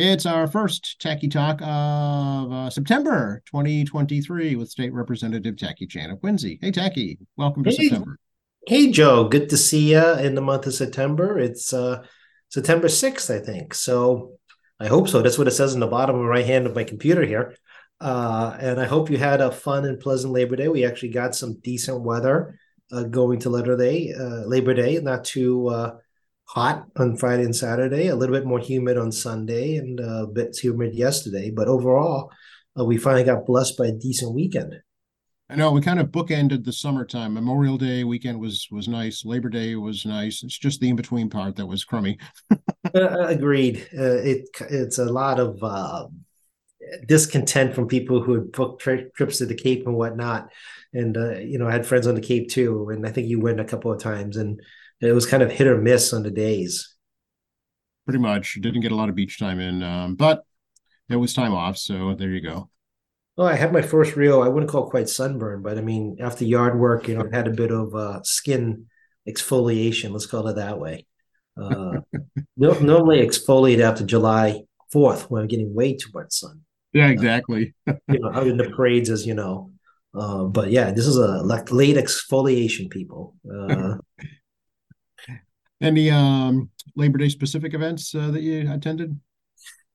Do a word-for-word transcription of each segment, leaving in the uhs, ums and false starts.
It's our first Tackey Talk of uh, September twenty twenty-three with State Representative Tackey Chan of Quincy. Hey, Tackey, welcome to hey. September. Hey, Joe, good to see you in the month of September. It's uh, September sixth, I think. So I hope so. That's what it says in the bottom of the right hand of my computer here. Uh, and I hope you had a fun and pleasant Labor Day. We actually got some decent weather uh, going to Labor Day, uh, Labor Day, not too uh, hot on Friday and Saturday, a little bit more humid on Sunday and a bit humid yesterday. But overall, uh, we finally got blessed by a decent weekend. I know we kind of bookended the summertime. Memorial Day weekend was was nice. Labor Day was nice. It's just the in-between part that was crummy. uh, agreed. Uh, it It's a lot of uh, discontent from people who had booked tri- trips to the Cape and whatnot. And, uh, you know, I had friends on the Cape too. And I think you went a couple of times. And it was kind of hit or miss on the days. Pretty much. Didn't get a lot of beach time in. Um, but there was time off. So there you go. Well, I had my first real, I wouldn't call it quite sunburn, but I mean, after yard work, you know, I had a bit of uh, skin exfoliation, let's call it that way. Uh, normally exfoliate after July fourth when I'm getting way too much sun. Yeah, exactly. Uh, you know, out in the parades, as you know. Uh, but yeah, this is a late exfoliation, people. Uh, Any um, Labor Day specific events uh, that you attended?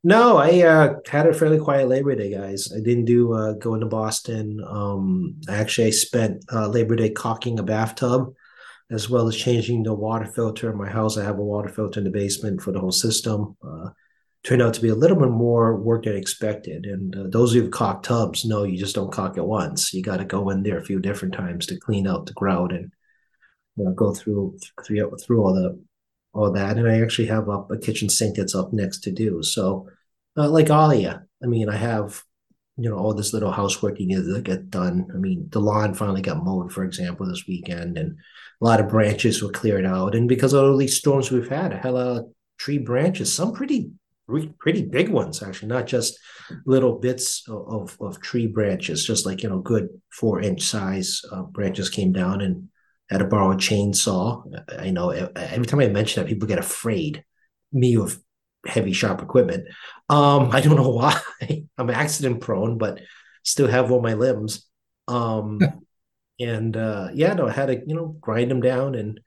No, I uh, had a fairly quiet Labor Day, guys. I didn't do uh, going to Boston. Um, actually, I spent uh, Labor Day caulking a bathtub as well as changing the water filter in my house. I have a water filter in the basement for the whole system. Uh, turned out to be a little bit more work than expected. And uh, those who've caulked tubs know you just don't caulk it once. You got to go in there a few different times to clean out the grout and you know, go through through, through all the all that. And I actually have up a kitchen sink that's up next to do. So uh, like Alia, I mean, I have, you know, all this little housework you need to get done. I mean, the lawn finally got mowed, for example, this weekend, and a lot of branches were cleared out. And because of all these storms we've had, a hell of a tree branches, some pretty, pretty big ones, actually, not just little bits of, of tree branches, just like, you know, good four inch size uh, branches came down. And had to borrow a chainsaw. I know every time I mention that, people get afraid. Me with heavy, sharp equipment. Um, I don't know why. I'm accident prone, but still have all my limbs. Um, and uh, yeah, no, I had to you know grind them down, and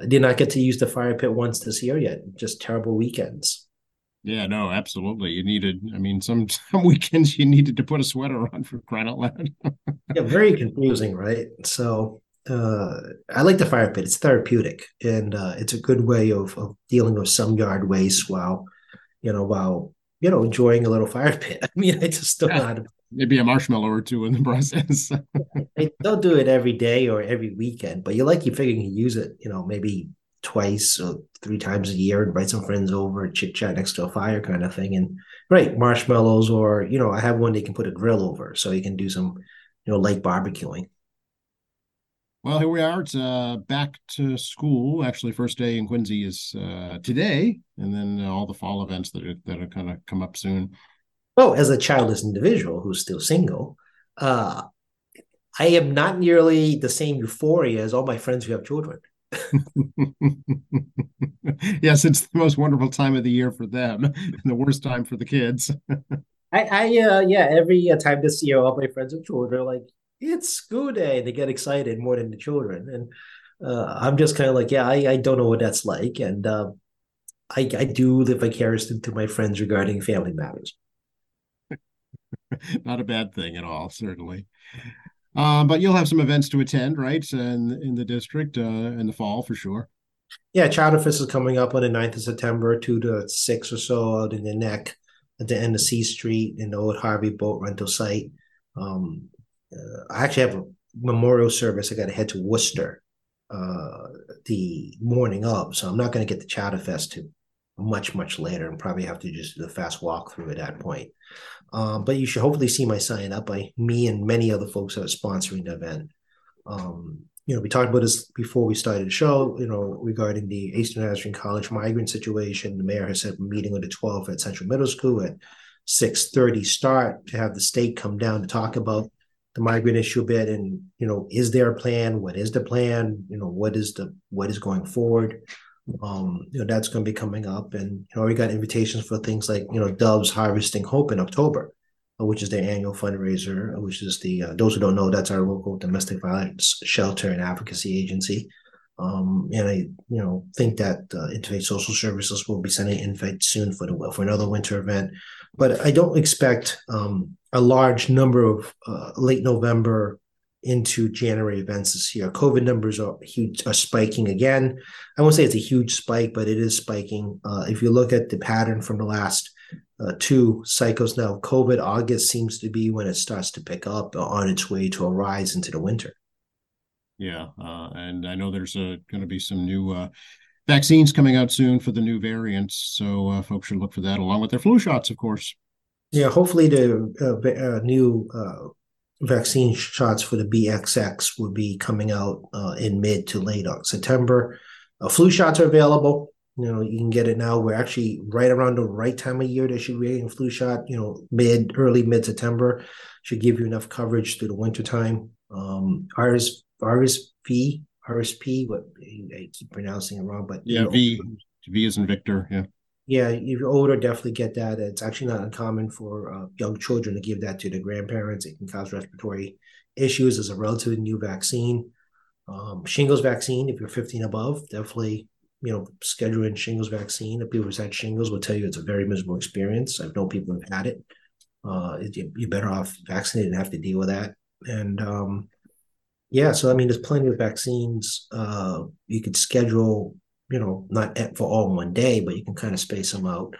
I did not get to use the fire pit once this year yet. Just terrible weekends. Yeah, no, absolutely. You needed, I mean, some, some weekends you needed to put a sweater on for crying out loud. Yeah, very confusing, right? So. Uh, I like the fire pit. It's therapeutic, and uh, it's a good way of, of dealing with some yard waste while, you know, while you know enjoying a little fire pit. I mean, I just don't yeah, know how to... maybe a marshmallow or two in the process. I don't do it every day or every weekend, but you like you figure you can use it, you know, maybe twice or three times a year, invite some friends over, chit chat next to a fire, kind of thing. And right, marshmallows, or you know, I have one they can put a grill over, so you can do some, you know, light barbecuing. Well, here we are. It's uh, back to school. Actually, first day in Quincy is uh, today, and then uh, all the fall events that are, that are kind of come up soon. Well, as a childless individual who's still single, uh, I am not nearly the same euphoria as all my friends who have children. Yes, it's the most wonderful time of the year for them, and the worst time for the kids. I, I uh, yeah, every time this year, all my friends have children, like. It's school day. They get excited more than the children. And uh, I'm just kind of like, yeah, I, I don't know what that's like. And uh, I, I do live vicariously to my friends regarding family matters. Not a bad thing at all, certainly. Uh, but you'll have some events to attend, right? And in, in the district uh, in the fall for sure. Yeah, Chowderfest is coming up on the ninth of September, two to six or so out in the Neck at the end of C Street in the old Harvey boat rental site. Um Uh, I actually have a memorial service. I got to head to Worcester uh, the morning of, so I'm not going to get the Chowderfest to much, much later, and probably have to just do the fast walkthrough at that point. Um, but you should hopefully see my sign up by me and many other folks that are sponsoring the event. Um, you know, we talked about this before we started the show, you know, regarding the Eastern Nazarene College migrant situation. The mayor has said we're meeting on the twelfth at Central Middle School at six thirty start to have the state come down to talk about the migrant issue a bit, and you know, is there a plan? What is the plan? You know, what is the what is going forward? Um, you know, that's going to be coming up. And you know, we got invitations for things like, you know, Doves Harvesting Hope in October, which is their annual fundraiser, which is the, uh, those who don't know, that's our local domestic violence shelter and advocacy agency. Um, and I, you know, think that uh, Interfaith Social Services will be sending invites soon for the for another winter event. But I don't expect um, a large number of uh, late November into January events this year. COVID numbers are huge, are spiking again. I won't say it's a huge spike, but it is spiking. Uh, if you look at the pattern from the last uh, two cycles now, COVID, August seems to be when it starts to pick up on its way to a rise into the winter. Yeah, uh, and I know there's uh, going to be some new uh, vaccines coming out soon for the new variants, so uh, folks should look for that along with their flu shots, of course. Yeah, hopefully the uh, uh, new uh, vaccine shots for the B X X will be coming out uh, in mid to late September. Uh, flu shots are available. You know, you can get it now. We're actually right around the right time of year that should be getting a flu shot, you know, mid, early mid-September. Should give you enough coverage through the wintertime. Um, ours... R S P, R S P, what I keep pronouncing it wrong, but yeah, you know, V, V is in Victor, yeah. Yeah, if you're older, definitely get that. It's actually not uncommon for uh, young children to give that to their grandparents. It can cause respiratory issues as a relatively new vaccine. Um, shingles vaccine, if you're fifteen above, definitely, you know, schedule in shingles vaccine. If people who've had shingles will tell you it's a very miserable experience. I've known people who've had it. Uh, you're better off vaccinated and have to deal with that. And, um, Yeah, so I mean, there's plenty of vaccines. Uh, you could schedule, you know, not for all in one day, but you can kind of space them out.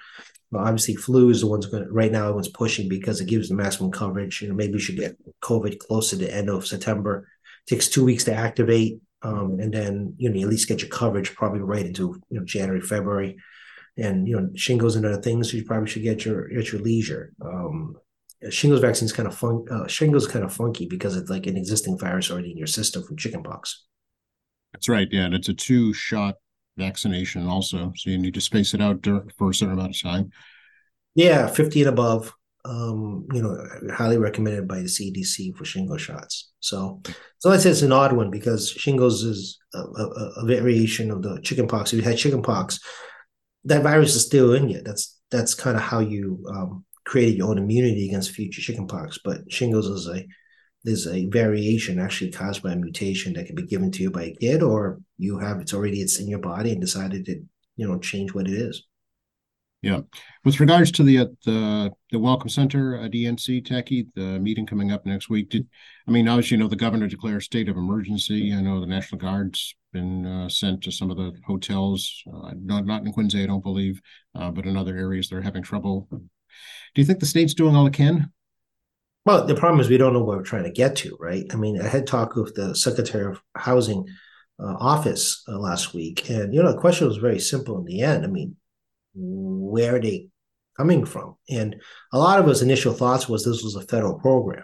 But obviously, flu is the one's going to, right now, everyone's pushing because it gives the maximum coverage. You know, maybe you should get COVID close to the end of September. It takes two weeks to activate, um, and then you know you at least get your coverage probably right into you know January, February, and you know shingles and other things. So you probably should get your at your leisure. Um, Shingles vaccine is kind of fun. Uh, shingles kind of funky because it's like an existing virus already in your system from chickenpox. That's right. Yeah, and it's a two-shot vaccination also, so you need to space it out during, for a certain amount of time. Yeah, fifty and above. Um, you know, highly recommended by the C D C for shingles shots. So, so I say it's an odd one because shingles is a, a, a variation of the chickenpox. If you had chickenpox, that virus is still in you. That's that's kind of how you. Um, created your own immunity against future chickenpox, but shingles is a there's a variation actually caused by a mutation that can be given to you by a kid, or you have it's already it's in your body and decided to you know change what it is. Yeah, with regards to the uh, the the Welcome Center uh, D N C Tackey, the meeting coming up next week. Did I mean obviously you know the governor declared a state of emergency. I know the National Guard's been uh, sent to some of the hotels, uh, not not in Quincy, I don't believe, uh, but in other areas they're having trouble. Do you think the state's doing all it can? Well, the problem is we don't know what we're trying to get to, right? I mean, I had talked with the Secretary of Housing uh, office uh, last week, and, you know, the question was very simple in the end. I mean, where are they coming from? And a lot of us initial thoughts was this was a federal program.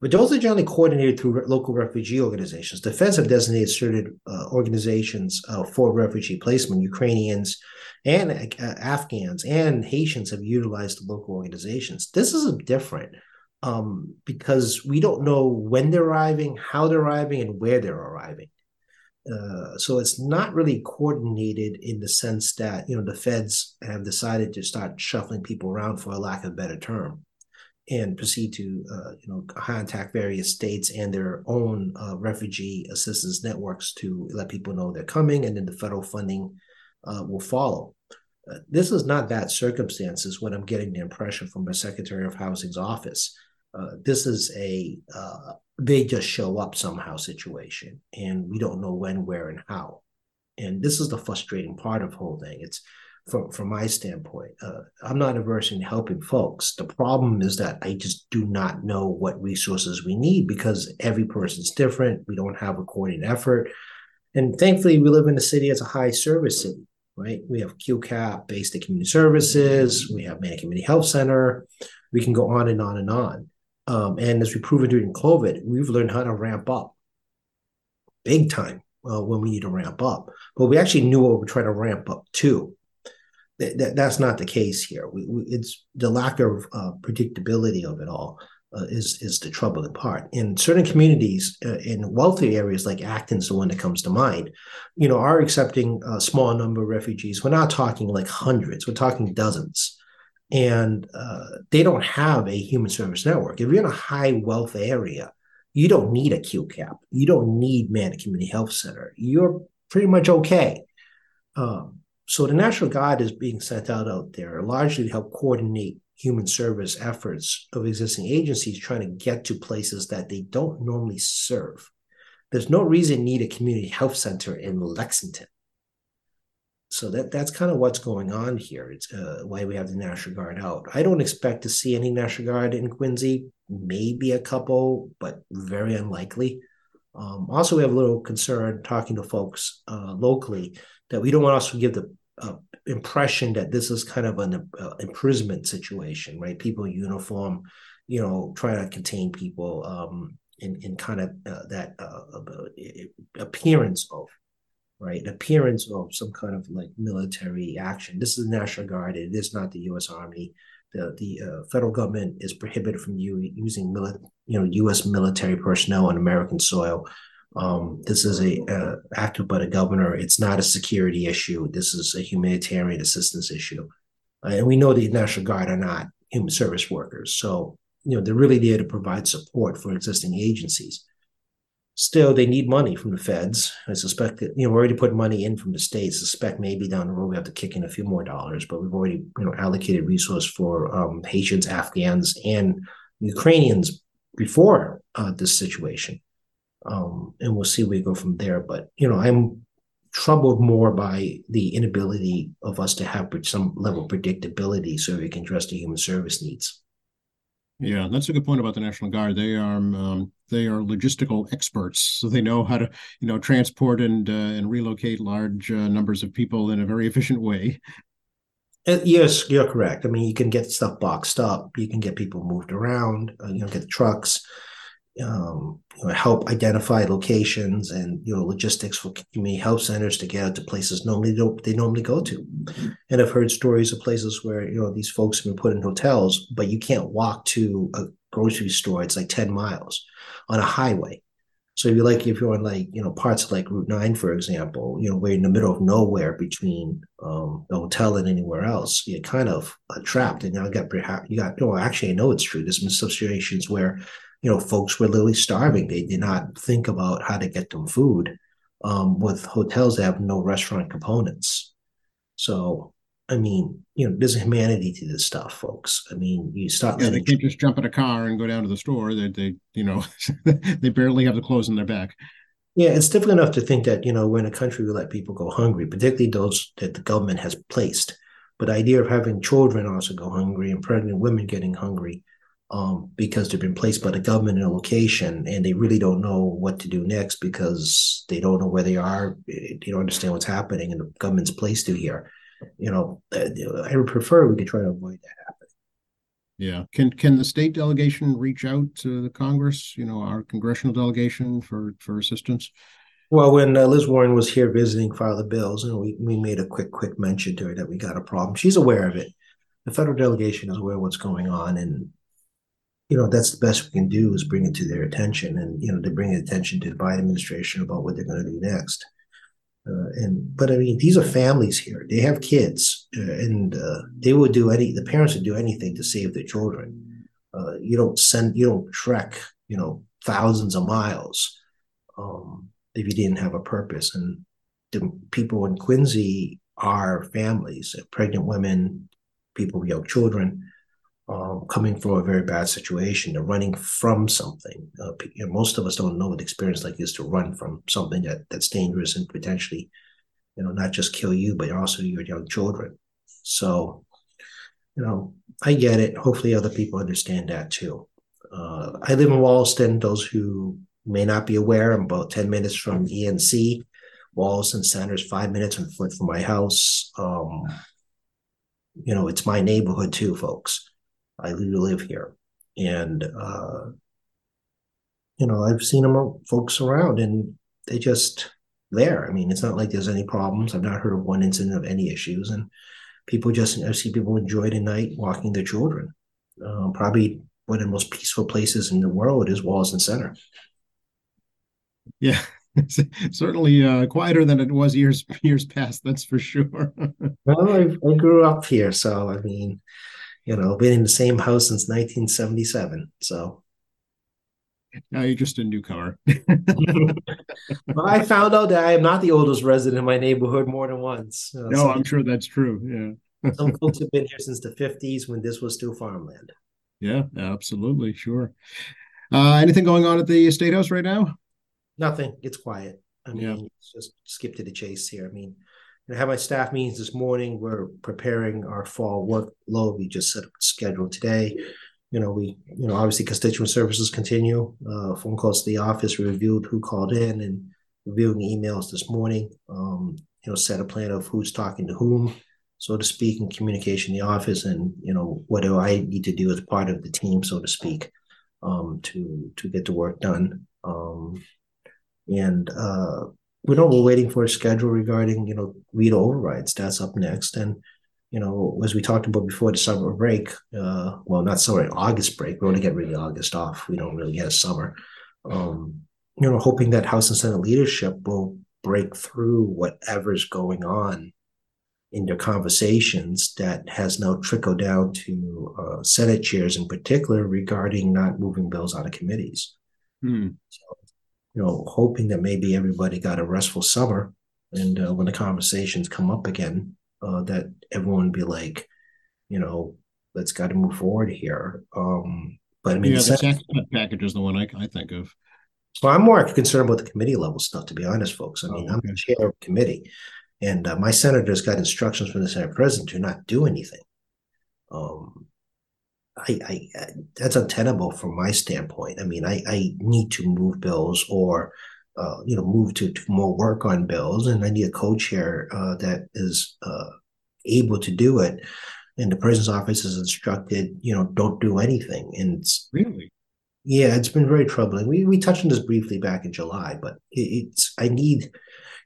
But those are generally coordinated through re- local refugee organizations. The feds have designated certain uh, organizations uh, for refugee placement. Ukrainians and uh, Afghans and Haitians have utilized the local organizations. This is different um, because we don't know when they're arriving, how they're arriving, and where they're arriving. Uh, so it's not really coordinated in the sense that, you know, the feds have decided to start shuffling people around, for a lack of a better term, and proceed to, uh, you know, contact various states and their own uh, refugee assistance networks to let people know they're coming, and then the federal funding uh, will follow. Uh, this is not that circumstance is what I'm getting the impression from the Secretary of Housing's office. Uh, this is a, uh, they just show up somehow situation, and we don't know when, where, and how. And this is the frustrating part of the whole thing. It's, From from my standpoint, uh, I'm not averse in helping folks. The problem is that I just do not know what resources we need because every person's different. We don't have a coordinated effort. And thankfully, we live in a city that's a high service city, right? We have Q CAP, based at community services. We have Manet Community Health Center. We can go on and on and on. Um, and as we've proven during COVID, we've learned how to ramp up big time uh, when we need to ramp up. But we actually knew what we were trying to ramp up to. That, that's not the case here. We, we, it's the lack of uh, predictability of it all. uh, is is the troubling part. In certain communities, uh, in wealthy areas like Acton's the one that comes to mind, you know, are accepting a small number of refugees. We're not talking like hundreds, we're talking dozens. And uh, they don't have a human service network. If you're in a high wealth area, you don't need a Q CAP. You don't need Manet Community Health Center. You're pretty much okay. Um, so the National Guard is being sent out out there largely to help coordinate human service efforts of existing agencies trying to get to places that they don't normally serve. There's no reason you need a community health center in Lexington. So that, that's kind of what's going on here. It's uh, why we have the National Guard out. I don't expect to see any National Guard in Quincy, maybe a couple, but very unlikely. Um, also, we have a little concern talking to folks uh, locally that we don't want to also give the uh, impression that this is kind of an uh, imprisonment situation, right? People in uniform, you know, trying to contain people um, in, in kind of uh, that uh, appearance of right, appearance of some kind of like military action. This is the National Guard. It is not the U S. Army. The the uh, federal government is prohibited from u- using mili- you know U S military personnel on American soil. Um, this is a uh, acted by the governor. It's not a security issue. This is a humanitarian assistance issue, uh, and we know the National Guard are not human service workers. So you know they're really there to provide support for existing agencies. Still, they need money from the feds. I suspect that, you know, we already put money in from the state. Suspect maybe down the road we have to kick in a few more dollars, but we've already, you know, allocated resource for um, Haitians, Afghans, and Ukrainians before uh, this situation. Um, and we'll see where we go from there. But, you know, I'm troubled more by the inability of us to have some level of predictability so we can address the human service needs. Yeah, that's a good point about the National Guard. They are um, they are logistical experts, so they know how to you know transport and uh, and relocate large uh, numbers of people in a very efficient way. Uh, yes, you're correct. I mean, you can get stuff boxed up, you can get people moved around, uh, you know, get trucks, um, you know, help identify locations, and you know, logistics for community health centers to get out to places normally don't they normally go to. And I've heard stories of places where you know these folks have been put in hotels, but you can't walk to a grocery store. It's like ten miles on a highway. So if you like, if you're on like you know parts of like Route nine, for example, you know we're in the middle of nowhere between um, the hotel and anywhere else. You're kind of uh, trapped, and now you got you got. No, actually, I know it's true. There's been situations where. You know, folks were literally starving. They did not think about how to get them food um, with hotels that have no restaurant components. So, I mean, you know, there's a humanity to this stuff, folks. I mean, you start. Yeah, they can't just jump in a car and go down to the store. They, they you know, they barely have the clothes on their back. Yeah, it's difficult enough to think that, you know, we're in a country we let people go hungry, particularly those that the government has placed. But the idea of having children also go hungry and pregnant women getting hungry. Um, because they've been placed by the government in a location and they really don't know what to do next because they don't know where they are. They don't understand what's happening and the government's placed you here. You know, I would prefer we could try to avoid that happening. Yeah. Can can the state delegation reach out to the Congress, you know, our congressional delegation for, for assistance? Well, when uh, Liz Warren was here visiting Father Bills, and we, we made a quick, quick mention to her that we got a problem. She's aware of it. The federal delegation is aware of what's going on, and you know, that's the best we can do is bring it to their attention and, you know, to bring attention to the Biden administration about what they're going to do next. Uh, and but I mean, these are families here. They have kids uh, and uh, they would do any the parents would do anything to save their children. Uh, you don't send you don't trek, you know, thousands of miles um, if you didn't have a purpose. And the people in Quincy are families, pregnant women, people with young children. Um, coming from a very bad situation. They're running from something. Uh, you know, most of us don't know what experience like is to run from something that, that's dangerous and potentially, you know, not just kill you, but also your young children. So, you know, I get it. Hopefully other people understand that too. Uh, I live in Wollaston. Those who may not be aware, I'm about ten minutes from E N C. Wollaston Center is five minutes on foot from my house. Um, you know, it's my neighborhood too, folks. I live here, and uh, you know I've seen them folks around, and they just there. I mean, it's not like there's any problems. I've not heard of one incident of any issues, and people just I've seen people enjoy the night walking their children. Uh, probably one of the most peaceful places in the world is Wollaston Center. Yeah, certainly uh, quieter than it was years years past, that's for sure. Well, I, I grew up here, so I mean, you know, been in the same house since nineteen seventy-seven, so. Now you're just a newcomer. Well, I found out that I am not the oldest resident in my neighborhood more than once. Uh, no, so I'm sure that's true, yeah. Some folks have been here since the fifties when this was still farmland. Yeah, absolutely, sure. Uh, anything going on at the State House right now? Nothing. It's quiet. I mean, yeah. Just skip to the chase here. I mean, I had my staff meetings this morning. We're preparing our fall workload. We just set up the schedule today. You know, we, you know, obviously constituent services continue. Uh, phone calls to the office. We reviewed who called in and reviewing emails this morning. Um, you know, set a plan of who's talking to whom, so to speak, in communication in the office, and, you know, what do I need to do as part of the team, so to speak, um, to to get the work done. Um, And uh, we don't, we're waiting for a schedule regarding, you know, veto overrides. That's up next. And, you know, as we talked about before the summer break, uh, well, not summer, August break, we want to get rid of August off. We don't really get a summer. Um, you know, hoping that House and Senate leadership will break through whatever's going on in their conversations that has now trickled down to uh, Senate chairs in particular regarding not moving bills out of committees. Hmm. So, you know, hoping that maybe everybody got a restful summer, and uh, when the conversations come up again, uh, that everyone be like, you know, let's got to move forward here. Um, but I mean, yeah, the, the tax cut package is the one I, I think of. Well, I'm more concerned about the committee level stuff, to be honest, folks. I mean, oh, okay. I'm the chair of committee, and uh, my senators got instructions from the Senate president to not do anything. Um, I, I that's untenable from my standpoint. I mean, I, I need to move bills or, uh, you know, move to, to more work on bills, and I need a co-chair uh, that is uh, able to do it. And the president's office is instructed, you know, don't do anything. And it's, really, yeah, it's been very troubling. We we touched on this briefly back in July, but it, it's I need,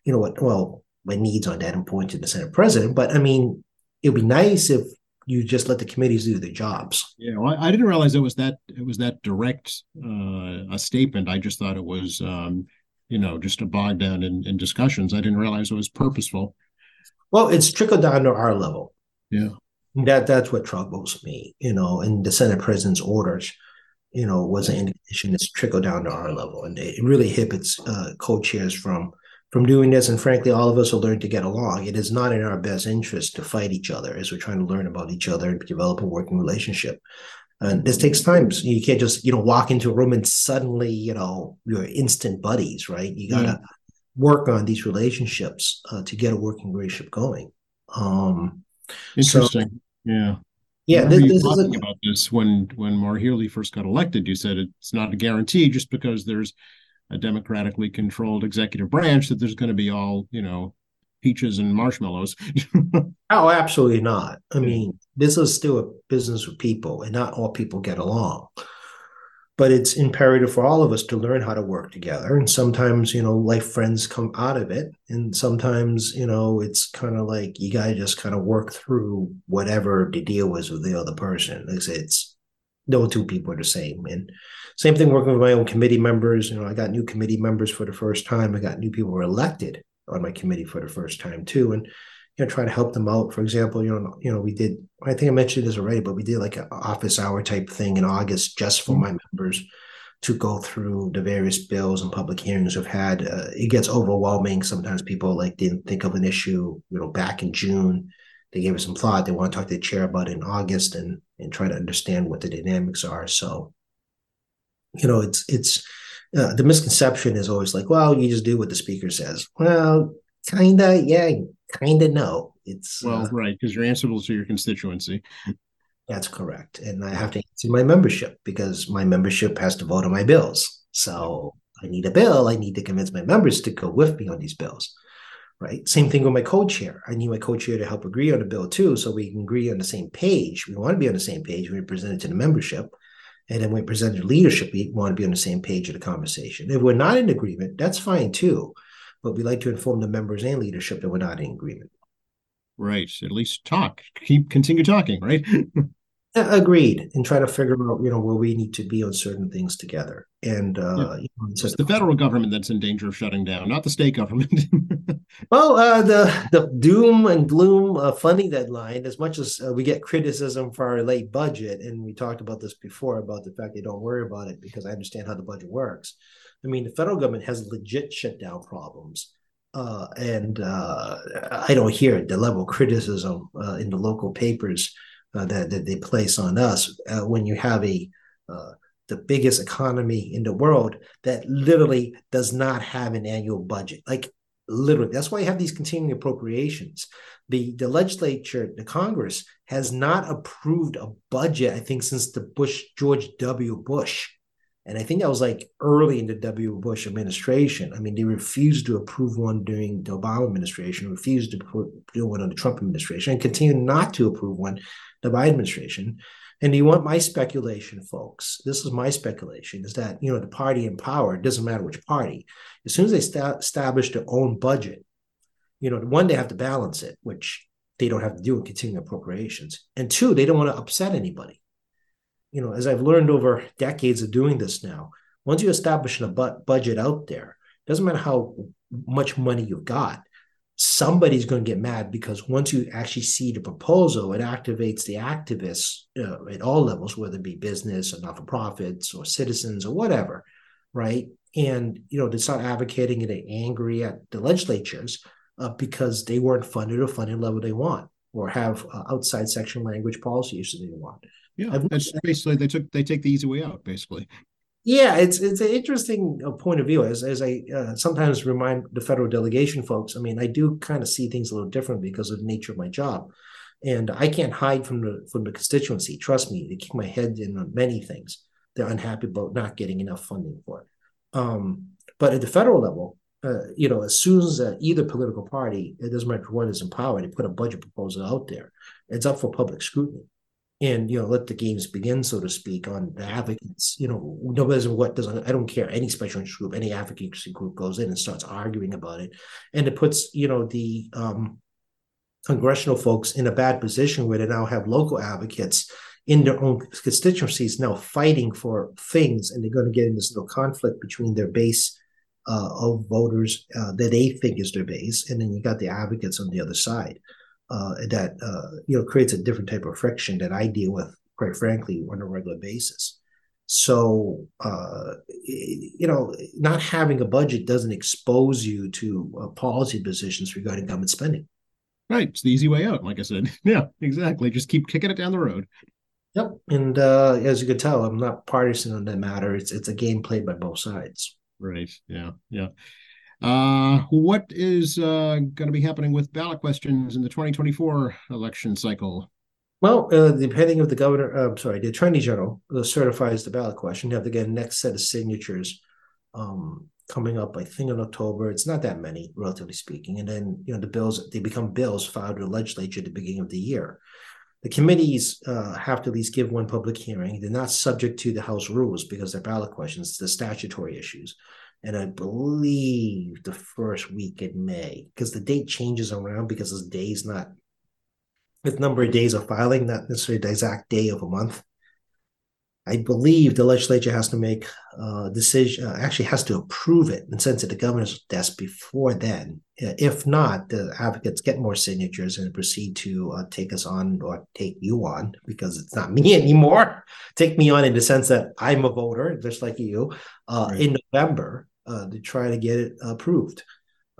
you know, what? Well, my needs on that and point to the Senate president. But I mean, it'd be nice if you just let the committees do their jobs. Yeah, well, I didn't realize it was that it was that direct uh, a statement. I just thought it was, um, you know, just a bog down in, in discussions. I didn't realize it was purposeful. Well, it's trickled down to our level. Yeah, that that's what troubles me. You know, and the Senate president's orders, you know, was an indication it's trickled down to our level, and it really inhibits uh, co-chairs from. from doing this, and frankly, all of us will learn to get along. It is not in our best interest to fight each other as we're trying to learn about each other and develop a working relationship. And this takes time. So you can't just, you know, walk into a room and suddenly, you know, you're instant buddies, right? You got to mm. work on these relationships uh, to get a working relationship going. Um, Interesting. So, yeah. Yeah. This, this is a, about this when, when Maura Healy first got elected, you said it's not a guarantee just because there's a democratically controlled executive branch that there's going to be all, you know, peaches and marshmallows. Oh, absolutely not. I mean, this is still a business with people, and not all people get along. But it's imperative for all of us to learn how to work together. And sometimes, you know, life friends come out of it. And sometimes, you know, it's kind of like you got to just kind of work through whatever the deal was with the other person. Like I said, it's no two people are the same. And same thing working with my own committee members. You know, I got new committee members for the first time. I got new people who were elected on my committee for the first time too. And, you know, try to help them out. For example, you know, you know, we did, I think I mentioned this already, but we did like an office hour type thing in August just for my members to go through the various bills and public hearings we've had. Uh, it gets overwhelming. Sometimes people like didn't think of an issue, you know, back in June. They gave us some thought. They want to talk to the chair about it in August and and try to understand what the dynamics are. So, you know, it's it's uh, the misconception is always like, well, you just do what the speaker says. Well, kind of, yeah, kind of no. It's well, uh, right, because you're answerable to your constituency. That's correct. And I have to answer my membership because my membership has to vote on my bills. So I need a bill. I need to convince my members to go with me on these bills. Right. Same thing with my co-chair. I need my co-chair to help agree on a bill too, so we can agree on the same page. We want to be on the same page when we present it to the membership. And then when we present it to leadership, we want to be on the same page of the conversation. If we're not in agreement, that's fine too. But we like to inform the members and leadership that we're not in agreement. Right. At least talk. Keep continue talking, right? Agreed. And try to figure out, you know, where we need to be on certain things together. And uh, yeah. you know, it's the federal government that's in danger of shutting down, not the state government. well, uh, the the doom and gloom uh, funding deadline, as much as uh, we get criticism for our late budget, and we talked about this before about the fact they don't worry about it because I understand how the budget works. I mean, the federal government has legit shutdown problems. Uh, and uh, I don't hear the level of criticism uh, in the local papers Uh, that, that they place on us uh, when you have a uh, the biggest economy in the world that literally does not have an annual budget. Like literally, that's why you have these continuing appropriations. The the legislature, the Congress has not approved a budget, I think, since the Bush, George W. Bush. And I think that was like early in the W. Bush administration. I mean, they refused to approve one during the Obama administration, refused to do one under the Trump administration, and continue not to approve one the Biden administration. And you want my speculation, folks? This is my speculation, is that, you know, the party in power, it doesn't matter which party, as soon as they sta- establish their own budget, you know, one, they have to balance it, which they don't have to do in continuing appropriations. And two, they don't want to upset anybody. You know, as I've learned over decades of doing this now, once you establish a bu- budget out there, it doesn't matter how much money you've got, somebody's going to get mad, because once you actually see the proposal, it activates the activists uh, at all levels, whether it be business or not-for-profits or citizens or whatever, right? And, you know, they start advocating and they're angry at the legislatures uh, because they weren't funded or funded level they want, or have uh, outside section language policy issues they want. Yeah, I've, that's basically, they took they take the easy way out, basically. Yeah, it's it's an interesting point of view. As as I uh, sometimes remind the federal delegation folks, I mean, I do kind of see things a little different because of the nature of my job, and I can't hide from the from the constituency. Trust me, they keep my head in on many things. They're unhappy about not getting enough funding for it. Um, but at the federal level, uh, you know, as soon as uh, either political party, it doesn't matter what is in power, they put a budget proposal out there, it's up for public scrutiny. And, you know, let the games begin, so to speak, on the advocates. You know, no matter what, doesn't I don't care. Any special interest group, any advocacy group goes in and starts arguing about it. And it puts, you know, the um, congressional folks in a bad position where they now have local advocates in their own constituencies now fighting for things. And they're going to get in this little conflict between their base uh, of voters uh, that they think is their base. And then you got the advocates on the other side. Uh, that uh, you know creates a different type of friction that I deal with, quite frankly, on a regular basis. So uh, you know, not having a budget doesn't expose you to uh, policy positions regarding government spending. Right, it's the easy way out. Like I said, yeah, exactly. Just keep kicking it down the road. Yep, and uh, as you can tell, I'm not partisan on that matter. It's it's a game played by both sides. Right. Yeah. Yeah. Uh, what is uh, going to be happening with ballot questions in the twenty twenty-four election cycle? Well, uh, depending if the governor, uh, I'm sorry, the attorney general certifies the ballot question. You have to get a next set of signatures um, coming up, I think, in October. It's not that many, relatively speaking. And then, you know, the bills, they become bills filed to the legislature at the beginning of the year. The committees uh, have to at least give one public hearing. They're not subject to the House rules because they're ballot questions, the statutory issues. And I believe the first week in May, because the date changes around because the day's not, the number of days of filing, not necessarily the exact day of a month. I believe the legislature has to make a decision, uh, actually has to approve it and send it to the governor's desk before then. If not, the advocates get more signatures and proceed to uh, take us on or take you on, because it's not me anymore. Take me on in the sense that I'm a voter, just like you, uh, right. in November uh, to try to get it approved.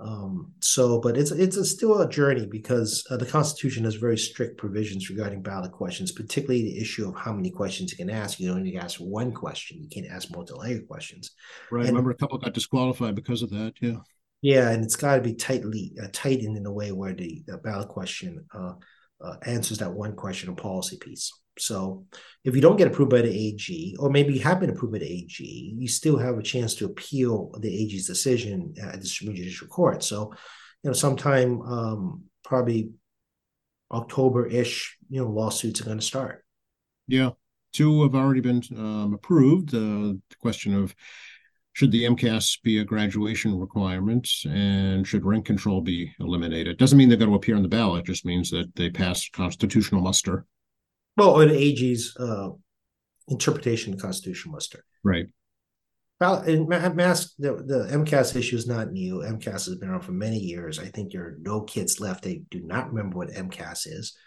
Um, so, but it's it's a, still a journey because uh, the Constitution has very strict provisions regarding ballot questions, particularly the issue of how many questions you can ask. You only ask one question. You can't ask multi-layer questions. Right. And, I remember a couple got disqualified because of that. Yeah. Yeah, and it's got to be tightly uh, tightened in a way where the, the ballot question uh, uh, answers that one question or policy piece. So, if you don't get approved by the A G, or maybe you have been approved by the A G, you still have a chance to appeal the A G's decision at the judicial court. So, you know, sometime um, probably October-ish, you know, lawsuits are going to start. Yeah, two have already been um, approved. Uh, the question of should the M C A S be a graduation requirement, and should rent control be eliminated? Doesn't mean they're going to appear on the ballot; it just means that they pass constitutional muster. well, an A G's uh, interpretation of the Constitution was there. Right. Well, in mass, the, the M C A S issue is not new. M C A S has been around for many years. I think there are no kids left. They do not remember what M C A S is.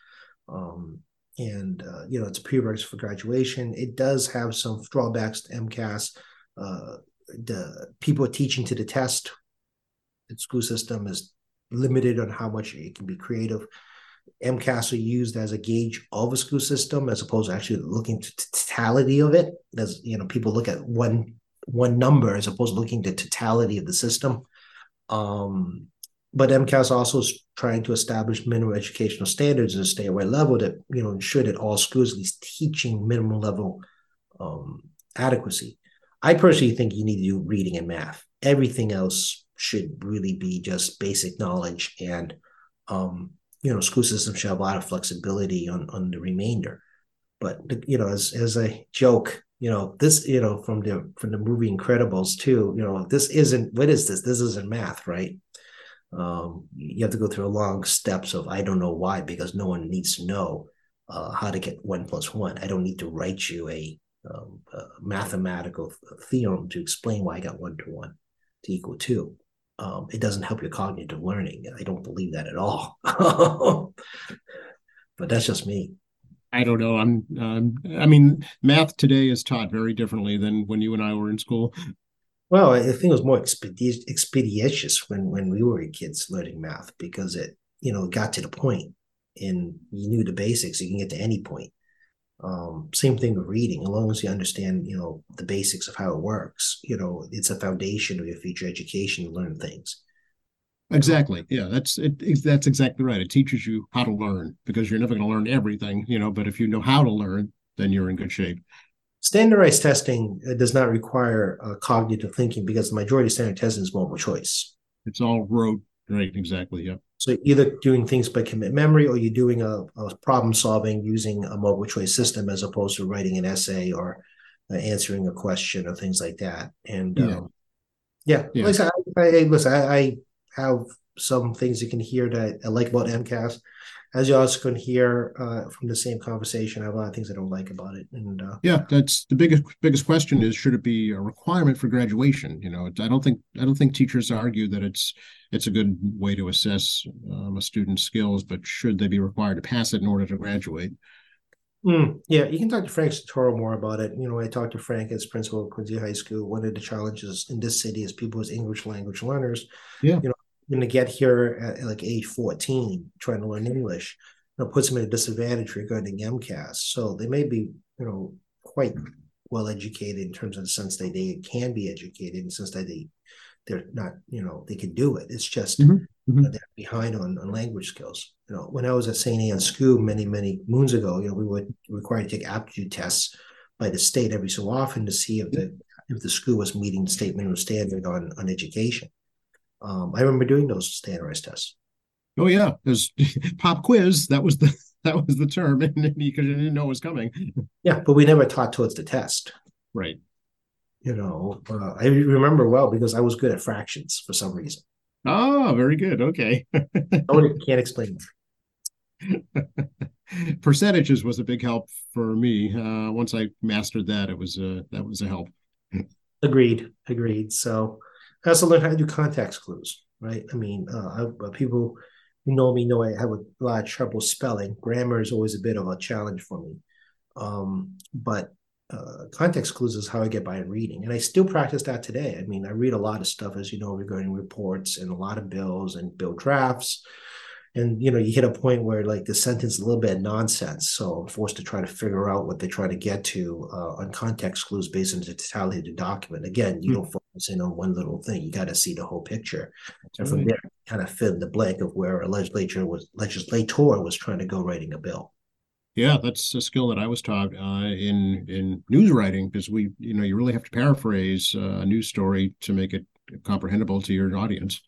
Um, and, uh, you know, it's a prerequisite for graduation. It does have some drawbacks to M C A S. Uh, the people teaching to the test, the school system is limited on how much it can be creative. M C A S are used as a gauge of a school system as opposed to actually looking to the totality of it. As, you know, people look at one one number as opposed to looking at the totality of the system. Um, but M C A S also is trying to establish minimum educational standards at a statewide level that, you know, ensure that all schools at least teaching minimum level um, adequacy. I personally think you need to do reading and math. Everything else should really be just basic knowledge, and um, you know, school systems should have a lot of flexibility on, on the remainder. But, you know, as as I joke, you know, this, you know, from the from the movie Incredibles too, you know, this isn't, what is this? This isn't math, right? Um, you have to go through long steps of, I don't know why, because no one needs to know uh, how to get one plus one. I don't need to write you a, um, a mathematical theorem to explain why I got one to one to equal two. Um, it doesn't help your cognitive learning. I don't believe that at all. But that's just me. I don't know. I'm. Um, I mean, math today is taught very differently than when you and I were in school. Well, I think it was more expeditious, expeditious when, when we were kids learning math, because it, you know, got to the point and you knew the basics. You can get to any point. Um, same thing with reading. As long as you understand, you know, the basics of how it works, you know, it's a foundation of your future education to learn things. Exactly. Yeah, that's it. That's exactly right. It teaches you how to learn, because you're never going to learn everything, you know, but if you know how to learn, then you're in good shape. Standardized testing does not require uh, cognitive thinking, because the majority of standard testing is multiple choice. It's all rote. Right. Exactly. Yeah. So either doing things by commit memory, or you're doing a, a problem solving using a multiple choice system as opposed to writing an essay or uh, answering a question or things like that. And yeah, um, yeah. yeah. Listen, I, I, listen, I, I have some things you can hear that I like about M C A S. As you also can hear uh, from the same conversation, I have a lot of things I don't like about it. And uh, yeah, that's the biggest biggest question is, should it be a requirement for graduation? You know, I don't think I don't think teachers argue that it's it's a good way to assess um, a student's skills, but should they be required to pass it in order to graduate? Mm, yeah, you can talk to Frank Satoro more about it. You know, I talked to Frank as principal of Quincy High School. One of the challenges in this city is people as English language learners. Yeah, you know, going to get here at like age fourteen, trying to learn English, you know, puts them at a disadvantage regarding M C A S. So they may be, you know, quite well educated in terms of the sense that they can be educated, in the sense that they they're not, you know, they can do it. It's just mm-hmm. Mm-hmm. You know, they're behind on, on language skills. You know, when I was at Saint Anne's School many many moons ago, you know, we were required to take aptitude tests by the state every so often to see if the if the school was meeting the state minimum standard on on education. Um, I remember doing those standardized tests. Oh yeah, there's pop quiz. That was the that was the term, and you didn't know it was coming. Yeah, but we never taught towards the test, right? You know, uh, I remember well because I was good at fractions for some reason. Oh, very good. Okay, I can't explain that. Percentages was a big help for me. Uh, once I mastered that, it was a, that was a help. Agreed. Agreed. So. I also learned how to do context clues, right? I mean, uh, I, people who know me know I have a lot of trouble spelling. Grammar is always a bit of a challenge for me. Um, but uh, context clues is how I get by in reading. And I still practice that today. I mean, I read a lot of stuff, as you know, regarding reports and a lot of bills and bill drafts. And, you know, you hit a point where, like, the sentence is a little bit of nonsense. So I'm forced to try to figure out what they try to get to uh, on context clues based on the totality of the document. Again, you mm-hmm. don't focus in on one little thing. You got to see the whole picture. That's and right. From there, kind of fill in the blank of where a legislature was, legislator was trying to go writing a bill. Yeah, that's a skill that I was taught uh, in, in news writing, because we, you know, you really have to paraphrase uh, a news story to make it comprehensible to your audience.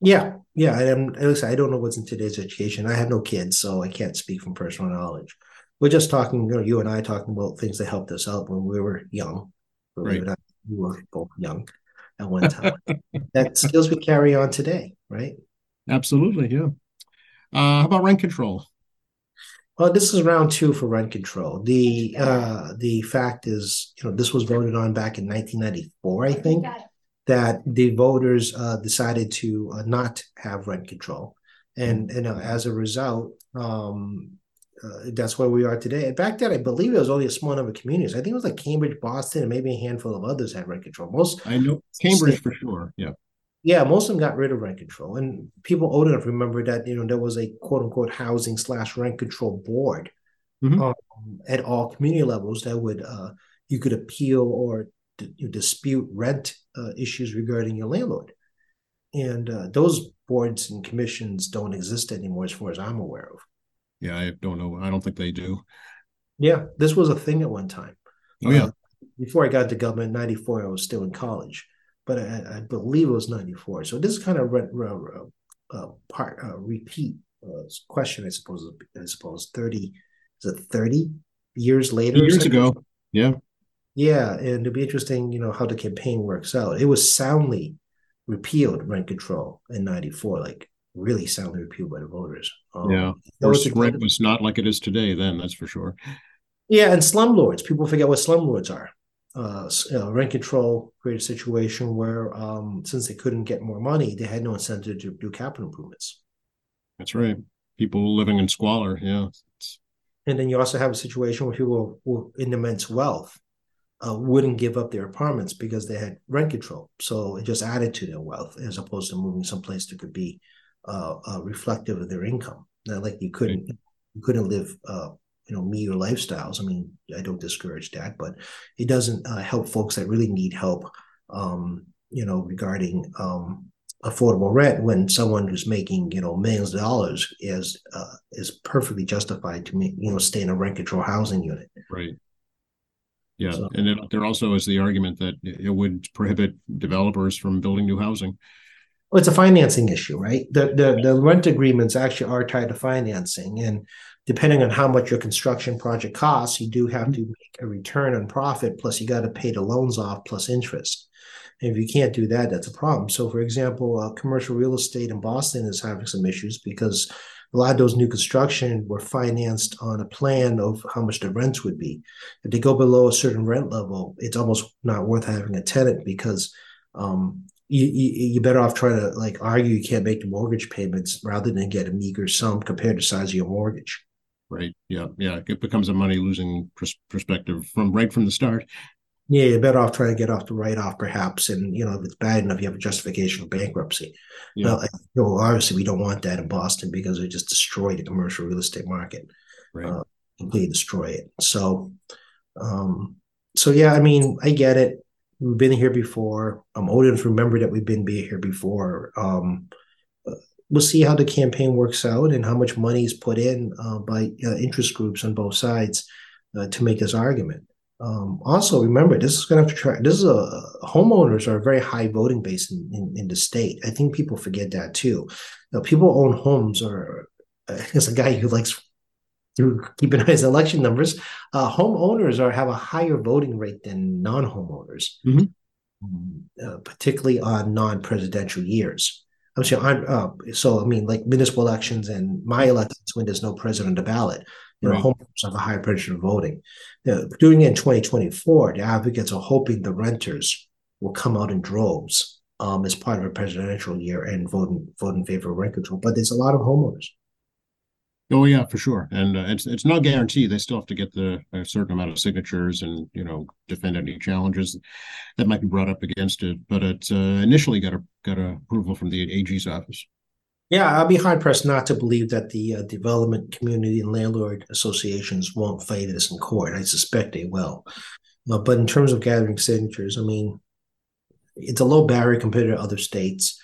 Yeah, yeah. And I'm, I don't know what's in today's education. I have no kids, so I can't speak from personal knowledge. We're just talking, you know, you and I talking about things that helped us out when we were young. Right. We, were, we were both young at one time. That skills we carry on today, right? Absolutely, yeah. Uh, how about rent control? Well, this is round two for rent control. The uh, the fact is, you know, this was voted on back in nineteen ninety-four, I think, that the voters uh, decided to uh, not have rent control. And, you know, as a result, um, uh, that's where we are today. And back then, I believe it was only a small number of communities. I think it was like Cambridge, Boston, and maybe a handful of others had rent control. Most I know Cambridge for sure. Yeah. Yeah, most of them got rid of rent control. And people old enough remember that, you know, there was a quote unquote housing slash rent control board mm-hmm. um, at all community levels that would, uh, you could appeal or d- dispute rent uh, issues regarding your landlord. And uh, those boards and commissions don't exist anymore as far as I'm aware of. Yeah, I don't know. I don't think they do. Yeah, this was a thing at one time. Oh, yeah. Uh, before I got to government, ninety-four, I was still in college. But I, I believe it was ninety-four. So this is kind of re, re, re, uh, part uh, repeat uh, question, I suppose. I suppose thirty is it thirty years later? Years ago, yeah, yeah. And it'll be interesting, you know, how the campaign works out. It was soundly repealed, rent control in ninety-four, like really soundly repealed by the voters. Um, yeah, first rent was not like it is today. Then that's for sure. Yeah, and slumlords. People forget what slumlords are. Uh, uh, rent control created a situation where um, since they couldn't get more money, they had no incentive to do capital improvements. That's right. People living in squalor, yeah. And then you also have a situation where people who in immense wealth uh, wouldn't give up their apartments because they had rent control. So it just added to their wealth as opposed to moving someplace that could be uh, uh, reflective of their income. Not like you couldn't right. you couldn't live uh you know, meager lifestyles. I mean, I don't discourage that, but it doesn't uh, help folks that really need help, um, you know, regarding um, affordable rent when someone who's making, you know, millions of dollars is uh, is perfectly justified to, make, you know, stay in a rent control housing unit. Right. Yeah. So, and it, there also is the argument that it would prohibit developers from building new housing. Well, it's a financing issue, right? The, the, the rent agreements actually are tied to financing, and depending on how much your construction project costs, you do have to make a return on profit, plus you got to pay the loans off, plus interest. And if you can't do that, that's a problem. So, for example, uh, commercial real estate in Boston is having some issues because a lot of those new construction were financed on a plan of how much the rents would be. If they go below a certain rent level, it's almost not worth having a tenant because um, you, you, you're better off trying to like argue you can't make the mortgage payments rather than get a meager sum compared to the size of your mortgage. Right. Yeah. Yeah. It becomes a money losing pers- perspective from right from the start. Yeah. You're better off trying to get off the write off, perhaps. And, you know, if it's bad enough, you have a justification of bankruptcy. Yeah. Now, you know, obviously, we don't want that in Boston because it just destroyed the commercial real estate market. Right. Uh, completely destroy it. So, um, so, yeah, I mean, I get it. We've been here before. I'm old enough to remember that we've been here before. Um, We'll see how the campaign works out and how much money is put in uh, by uh, interest groups on both sides uh, to make this argument. Um, also, remember, this is going to have to try. This is a homeowners are a very high voting base in, in, in the state. I think people forget that too. Now, people who own homes are as a guy who likes to keep an eye on his election numbers. Uh, homeowners are have a higher voting rate than non-homeowners, mm-hmm. uh, particularly on non-presidential years. I'm sure. I'm, uh, so, I mean, like municipal elections and my elections when there's no president on the ballot, you know, right. Homeowners have a high percentage of voting. You know, doing it in twenty twenty-four, the advocates are hoping the renters will come out in droves um, as part of a presidential year and vote in, vote in favor of rent control. But there's a lot of homeowners. Oh, yeah, for sure. And uh, it's it's not guaranteed. They still have to get the a certain amount of signatures and, you know, defend any challenges that might be brought up against it. But it uh, initially got a, got a approval from the A G's office. Yeah, I'll be hard-pressed not to believe that the uh, development community and landlord associations won't fight this in court. I suspect they will. Uh, but in terms of gathering signatures, I mean, it's a low barrier compared to other states.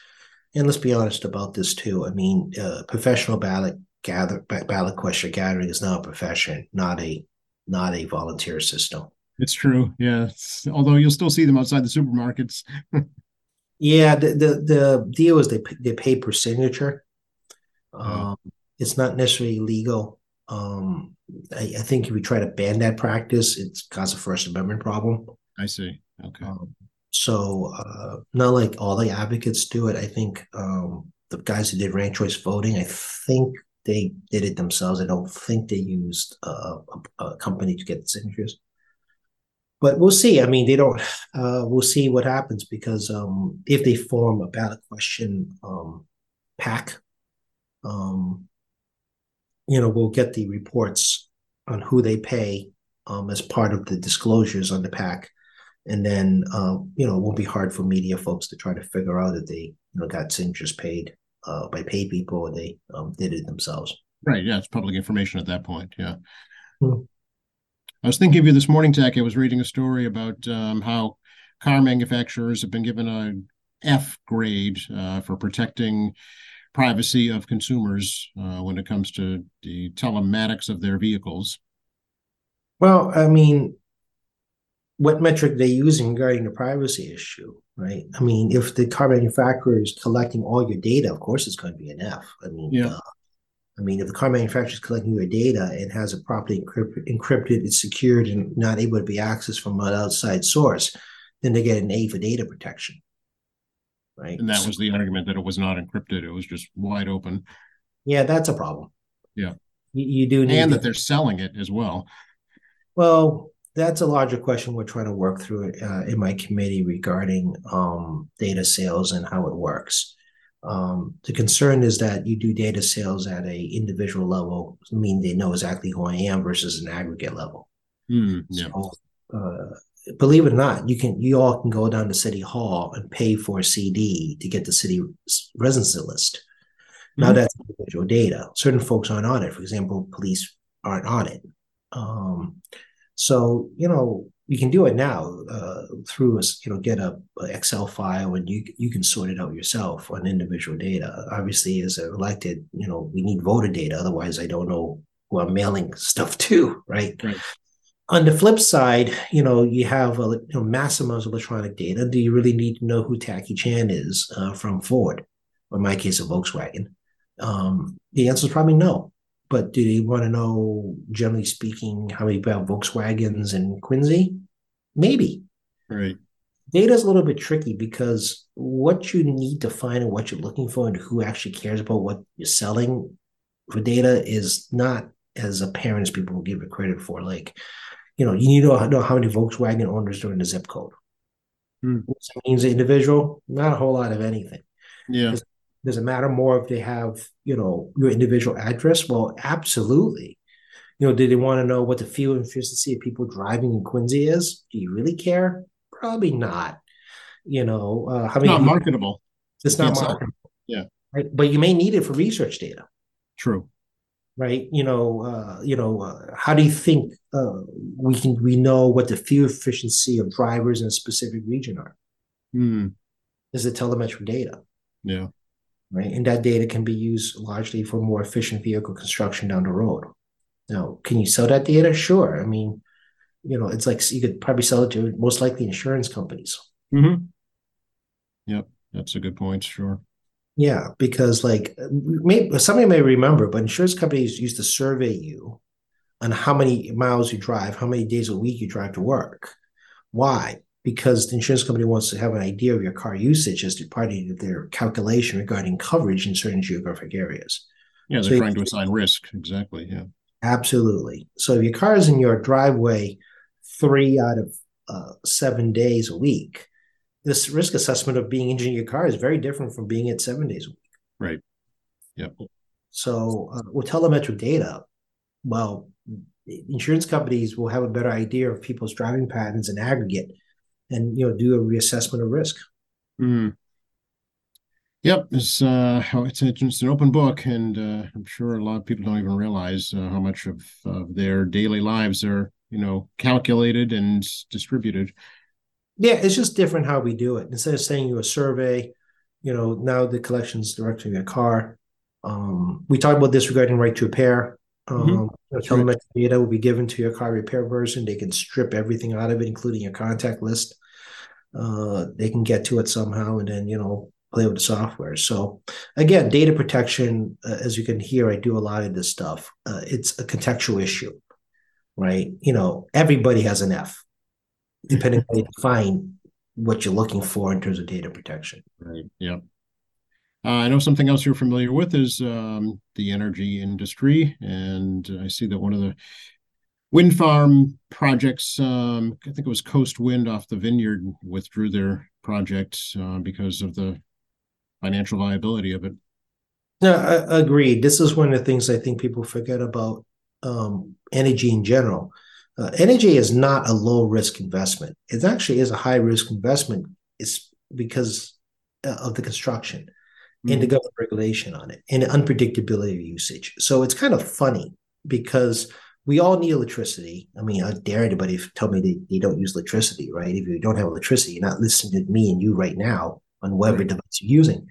And let's be honest about this, too. I mean, uh, professional ballot Gather ballot question gathering is now a profession, not a not a volunteer system. It's true, yeah. It's, although you'll still see them outside the supermarkets. yeah, the, the the deal is they they pay per signature. Um, oh. It's not necessarily illegal. Um, I, I think if we try to ban that practice, it's cause a First Amendment problem. I see. Okay. Um, so uh, not like all the advocates do it. I think um, the guys who did ranked choice voting, I think. they did it themselves. I don't think they used a, a, a company to get the signatures. But we'll see. I mean, they don't. Uh, we'll see what happens, because um, if they form a ballot question um, pack, um, you know, we'll get the reports on who they pay um, as part of the disclosures on the pack. And then, um, you know, it won't be hard for media folks to try to figure out if they, you know, got signatures paid uh, by paid people or they um, did it themselves. Right. Yeah. It's public information at that point. Yeah. Mm-hmm. I was thinking of you this morning, Tack. I was reading a story about um, how car manufacturers have been given an F grade uh, for protecting privacy of consumers uh, when it comes to the telematics of their vehicles. Well, I mean, what metric they're using regarding the privacy issue, right? I mean, if the car manufacturer is collecting all your data, of course it's going to be an F. I mean, yeah. Uh, I mean, if the car manufacturer is collecting your data and has it properly encrypt- encrypted, it's secured, and not able to be accessed from an outside source, then they get an A for data protection, right? And that so, was the argument, that it was not encrypted; it was just wide open. Yeah, that's a problem. Yeah, you, you do need, and that to, they're selling it as well. Well, that's a larger question we're trying to work through uh, in my committee regarding um, data sales and how it works. Um, the concern is that you do data sales at a individual level, meaning they know exactly who I am, versus an aggregate level. Mm, yeah. So, uh, believe it or not, you can you all can go down to City Hall and pay for a C D to get the city residency list. Mm. Now that's individual data. Certain folks aren't on it. For example, police aren't on it. Um, so you know you can do it now uh, through a, you know, get a, a Excel file, and you you can sort it out yourself on individual data. Obviously, as an elected, you know, we need voter data. Otherwise, I don't know who I'm mailing stuff to, right? Right. On the flip side, you know, you have a, you know, mass amounts of electronic data. Do you really need to know who Tackey Chan is uh, from Ford, or in my case, a Volkswagen? Um, the answer is probably no. But do they want to know, generally speaking, how many about Volkswagens in Quincy? Maybe. Right. Data is a little bit tricky, because what you need to find and what you're looking for and who actually cares about what you're selling for data is not as apparent as people will give it credit for. Like, you know, you need to know how many Volkswagen owners are in the zip code. Hmm. What that means, the individual, not a whole lot of anything. Yeah. Does it matter more if they have, you know, your individual address? Well, absolutely. You know, do they want to know what the fuel efficiency of people driving in Quincy is? Do you really care? Probably not. You know, uh, how many? Not marketable. It's not marketable. Yeah. Right? But you may need it for research data. True. Right. You know. Uh, you know. Uh, how do you think uh, we can we know what the fuel efficiency of drivers in a specific region are? Hmm. Is it telemetry data? Yeah. Right, and that data can be used largely for more efficient vehicle construction down the road. Now, can you sell that data? Sure. I mean, you know, it's like you could probably sell it to most likely insurance companies. Mm-hmm. Yep, that's a good point. Sure. Yeah, because like maybe somebody may remember, but insurance companies used to survey you on how many miles you drive, how many days a week you drive to work. Why? Because the insurance company wants to have an idea of your car usage as part of their calculation regarding coverage in certain geographic areas. Yeah, they're so trying to assign risk. Exactly, yeah. Absolutely. So if your car is in your driveway three out of uh, seven days a week, this risk assessment of being injured in your car is very different from being at seven days a week. Right, yeah. So uh, with telemetric data, well, insurance companies will have a better idea of people's driving patterns in aggregate, and, you know, do a reassessment of risk. Mm. Yep. It's, uh, it's, it's an open book, and uh, I'm sure a lot of people don't even realize uh, how much of, of their daily lives are, you know, calculated and distributed. Yeah, it's just different how we do it. Instead of sending you a survey, you know, now the collection's directly in your car. Um, we talked about this regarding right to repair. Um, mm-hmm. you know, telemetry right. data will be given to your car repair person. They can strip everything out of it, including your contact list. Uh, they can get to it somehow, and then, you know, play with the software. So again, data protection, uh, as you can hear, I do a lot of this stuff. Uh, it's a contextual issue, right? You know, everybody has an F, depending on how you define what you're looking for in terms of data protection. Right. Yeah. Uh, I know something else you're familiar with is um, the energy industry, and I see that one of the wind farm projects, um, I think it was Coast Wind off the Vineyard, withdrew their project uh, because of the financial viability of it. No, I, I agree. This is one of the things I think people forget about um, energy in general. Uh, energy is not a low-risk investment. It actually is a high-risk investment. It's because of the construction mm-hmm. and the government regulation on it and the unpredictability of usage. So it's kind of funny because we all need electricity. I mean, I dare anybody to tell me they, they don't use electricity, right? If you don't have electricity, you're not listening to me and you right now on whatever device you're using.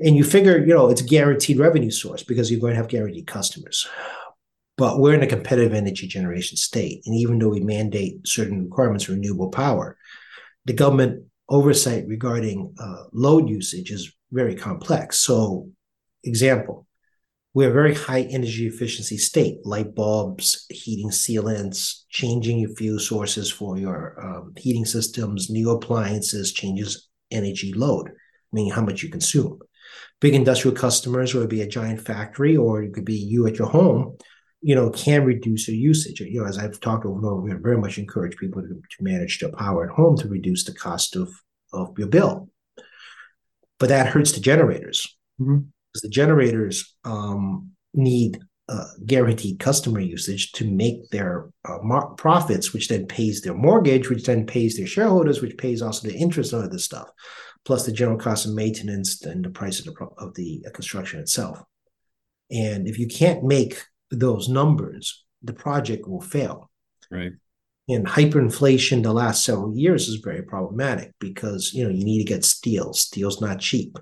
And you figure, you know, it's a guaranteed revenue source because you're going to have guaranteed customers. But we're in a competitive energy generation state. And even though we mandate certain requirements for renewable power, the government oversight regarding uh, load usage is very complex. So, example, we're a very high energy efficiency state, light bulbs, heating sealants, changing your fuel sources for your um, heating systems, new appliances, changes energy load, meaning how much you consume. Big industrial customers, whether it be a giant factory or it could be you at your home, you know, can reduce your usage. You know, as I've talked over and over, we very much encourage people to, to manage their power at home to reduce the cost of, of your bill. But that hurts the generators mm-hmm. because the generators um, need uh, guaranteed customer usage to make their uh, mar- profits, which then pays their mortgage, which then pays their shareholders, which pays also the interest on this stuff, plus the general cost of maintenance and the price of the, of the construction itself. And if you can't make those numbers, the project will fail. Right. And hyperinflation the last several years is very problematic because, you know, you need to get steel. Steel's not cheap,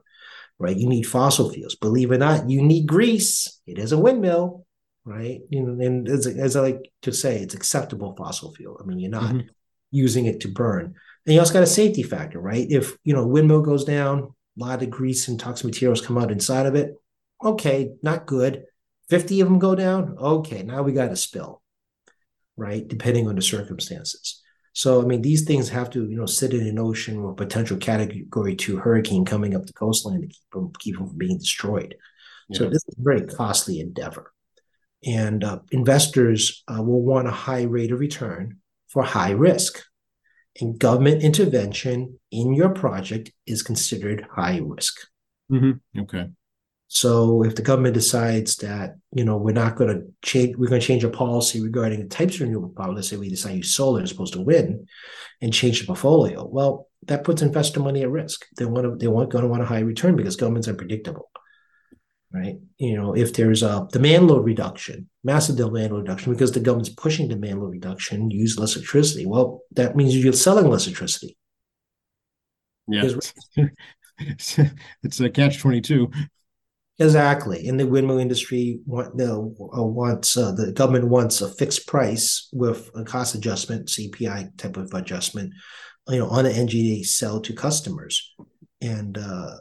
right? You need fossil fuels. Believe it or not, you need grease. It is a windmill, right? You know, and as, as I like to say, it's acceptable fossil fuel. I mean, you're not mm-hmm. using it to burn. And you also got a safety factor, right? If, you know, windmill goes down, a lot of grease and toxic materials come out inside of it. Okay, not good. fifty of them go down. Okay, now we got a spill, right? Depending on the circumstances. So, I mean, these things have to, you know, sit in an ocean or potential category two hurricane coming up the coastline to keep them, keep them from being destroyed. Yeah. So this is a very costly endeavor. And uh, investors uh, will want a high rate of return for high risk. And government intervention in your project is considered high risk. Mm-hmm. Okay. So if the government decides that, you know, we're not going to change, we're going to change our policy regarding the types of renewable power. Let's say we decide to use solar as opposed to wind and change the portfolio. Well, that puts investor money at risk. They want to, they want going to want a high return because government's unpredictable, right? You know, if there's a demand load reduction, massive demand load reduction, because the government's pushing demand load reduction, use less electricity. Well, that means you're selling less electricity. Yeah, it's a catch twenty-two. Exactly. In the windmill industry, want, uh, wants uh, the government wants a fixed price with a cost adjustment, C P I type of adjustment, you know, on the energy they sell to customers. And, uh,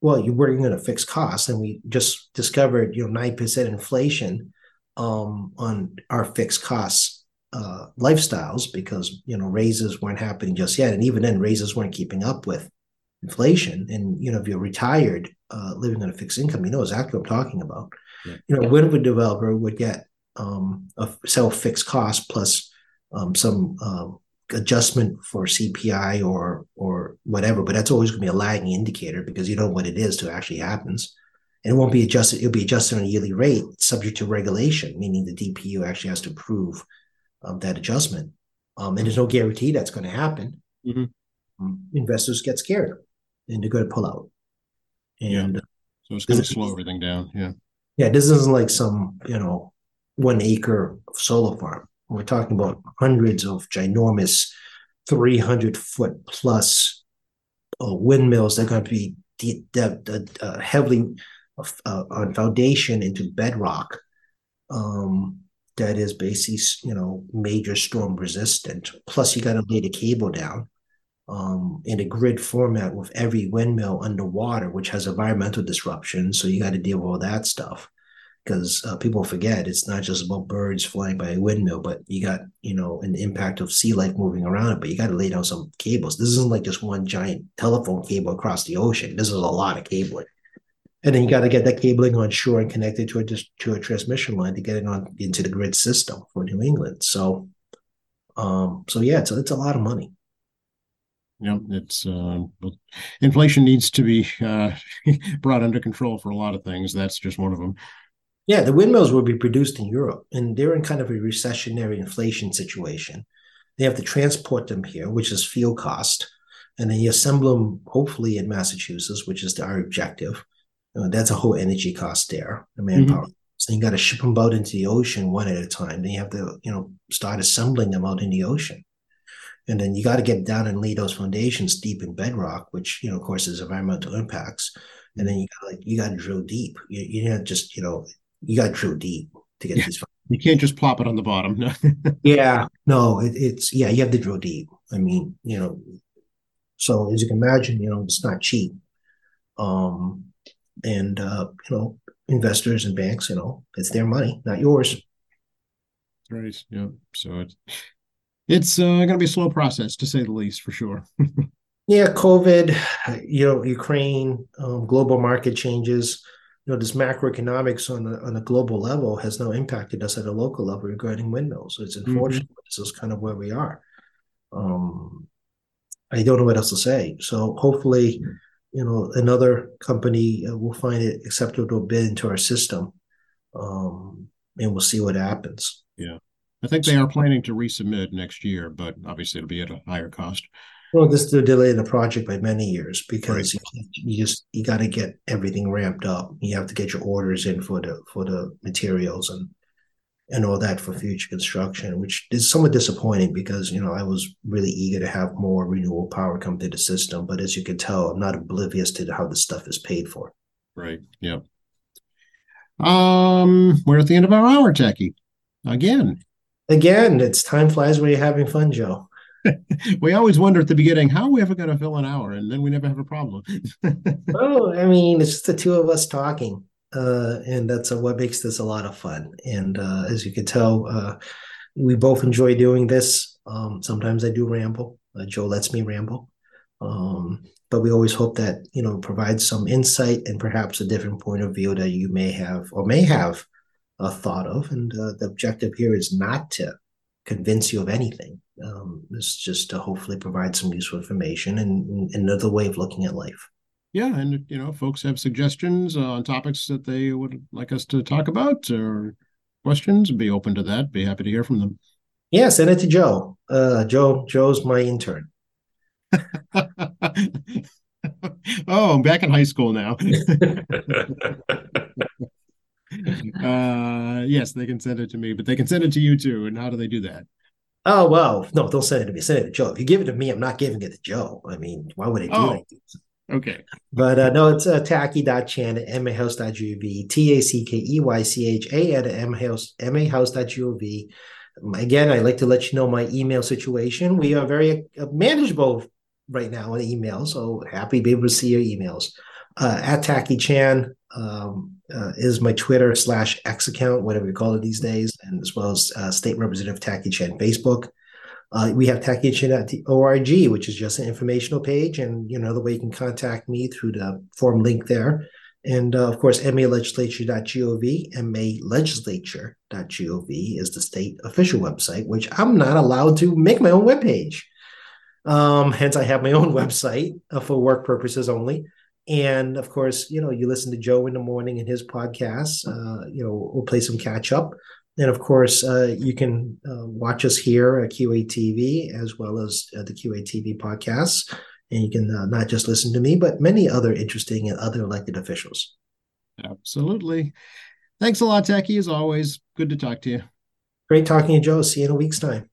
well, you're working on a fixed cost. And we just discovered, you know, nine percent inflation um, on our fixed costs uh, lifestyles because, you know, raises weren't happening just yet. And even then, raises weren't keeping up with inflation. And, you know, if you're retired, Uh, living on a fixed income, you know exactly what I'm talking about. Yeah. You know, when a developer would get um, a self-fixed cost plus um, some uh, adjustment for C P I or or whatever, but that's always going to be a lagging indicator because you know what it is to actually happens. And it won't be adjusted. It'll be adjusted on a yearly rate subject to regulation, meaning the D P U actually has to approve um, that adjustment. Um, and there's no guarantee that's going to happen. Mm-hmm. Um, investors get scared and they're going to pull out. And yeah. So it's going to slow everything down. Yeah. Yeah. This isn't like some, you know, one acre solar farm. We're talking about hundreds of ginormous three hundred foot plus uh, windmills that are going to be de- de- de- uh, heavily uh, on foundation into bedrock um, that is basically, you know, major storm resistant. Plus, you got to lay the cable down. Um, in a grid format with every windmill underwater, which has environmental disruption. So you got to deal with all that stuff. because uh, people forget it's not just about birds flying by a windmill, but you got, you know, an impact of sea life moving around it, but you got to lay down some cables. This isn't like just one giant telephone cable across the ocean. This is a lot of cabling. And then you got to get that cabling on shore and connect it to a, to a transmission line to get it on into the grid system for New England. So, um, so yeah, it's, it's a lot of money. Yeah, it's uh, inflation needs to be uh, brought under control for a lot of things. That's just one of them. Yeah, the windmills will be produced in Europe, and they're in kind of a recessionary inflation situation. They have to transport them here, which is fuel cost, and then you assemble them, hopefully, in Massachusetts, which is our objective. Uh, that's a whole energy cost there, the manpower. Mm-hmm. So you got to ship them out into the ocean one at a time. Then you have to, you know, start assembling them out in the ocean. And then you got to get down and lay those foundations deep in bedrock, which, you know, of course, is environmental impacts. And then you got like, you got to drill deep. You, you know, just, you know, you got to drill deep to get yeah. these. You can't just plop it on the bottom. No. yeah, no, it, it's yeah, you have to drill deep. I mean, you know, so as you can imagine, you know, it's not cheap. Um, and uh, you know, investors and banks, you know, it's their money, not yours. Right. Yeah. So it's. It's uh, going to be a slow process, to say the least, for sure. yeah, COVID, you know, Ukraine, um, global market changes. You know, this macroeconomics on a, on a global level has now impacted us at a local level regarding windmills. So it's unfortunate. Mm-hmm. This is kind of where we are. Um, I don't know what else to say. So hopefully, you know, another company will find it acceptable bid into our system, um, and we'll see what happens. Yeah. I think they are planning to resubmit next year, but obviously it'll be at a higher cost. Well, this is delaying the project by many years because right. you, you just you got to get everything ramped up. You have to get your orders in for the for the materials and and all that for future construction, which is somewhat disappointing because you know I was really eager to have more renewable power come to the system, but as you can tell, I'm not oblivious to how this stuff is paid for. Right. Yep. Um, we're at the end of our hour, Tackey. Again. Again, it's time flies when you're having fun, Joe. We always wonder at the beginning, how are we ever going to fill an hour? And then we never have a problem. oh, I mean, it's just the two of us talking. Uh, and that's uh, what makes this a lot of fun. And uh, as you can tell, uh, we both enjoy doing this. Um, sometimes I do ramble. Uh, Joe lets me ramble. Um, but we always hope that, you know, provides some insight and perhaps a different point of view that you may have or may have. Uh, thought of, and uh, the objective here is not to convince you of anything. Um, it's just to hopefully provide some useful information and, and another way of looking at life. Yeah, and you know, folks have suggestions uh, on topics that they would like us to talk about or questions. Be open to that. Be happy to hear from them. Yeah, send it to Joe. Uh, Joe, Joe's my intern. oh, I'm back in high school now. uh yes they can send it to me, but they can send it to you too. And how do they do that? Oh well, no, don't send it to me, send it to Joe. If you give it to me, I'm not giving it to Joe. I mean, why would I do oh, that? Okay. But uh no, it's uh tackey dot chan at mahouse dot gov, T A C K E Y C H A at mahouse dot gov. Again, I'd like to let you know my email situation. We are very uh, manageable right now on email, so happy to be able to see your emails. Uh at Tackey Chan um Uh, is my Twitter slash X account, whatever you call it these days, and as well as uh, State Representative Tackey Chan Facebook. Uh, we have tackey chan dot org, which is just an informational page, and you know the way you can contact me through the form link there. And uh, of course, malegislature dot gov, malegislature dot gov is the state official website, which I'm not allowed to make my own webpage. Um, hence, I have my own website uh, for work purposes only. And of course, you know, you listen to Joe in the morning and his podcasts, uh, you know, we'll play some catch up. And of course, uh, you can uh, watch us here at Q A T V as well as uh, the Q A T V podcasts. And you can uh, not just listen to me, but many other interesting and other elected officials. Absolutely. Thanks a lot, Tackey. As always, good to talk to you. Great talking to you, Joe. See you in a week's time.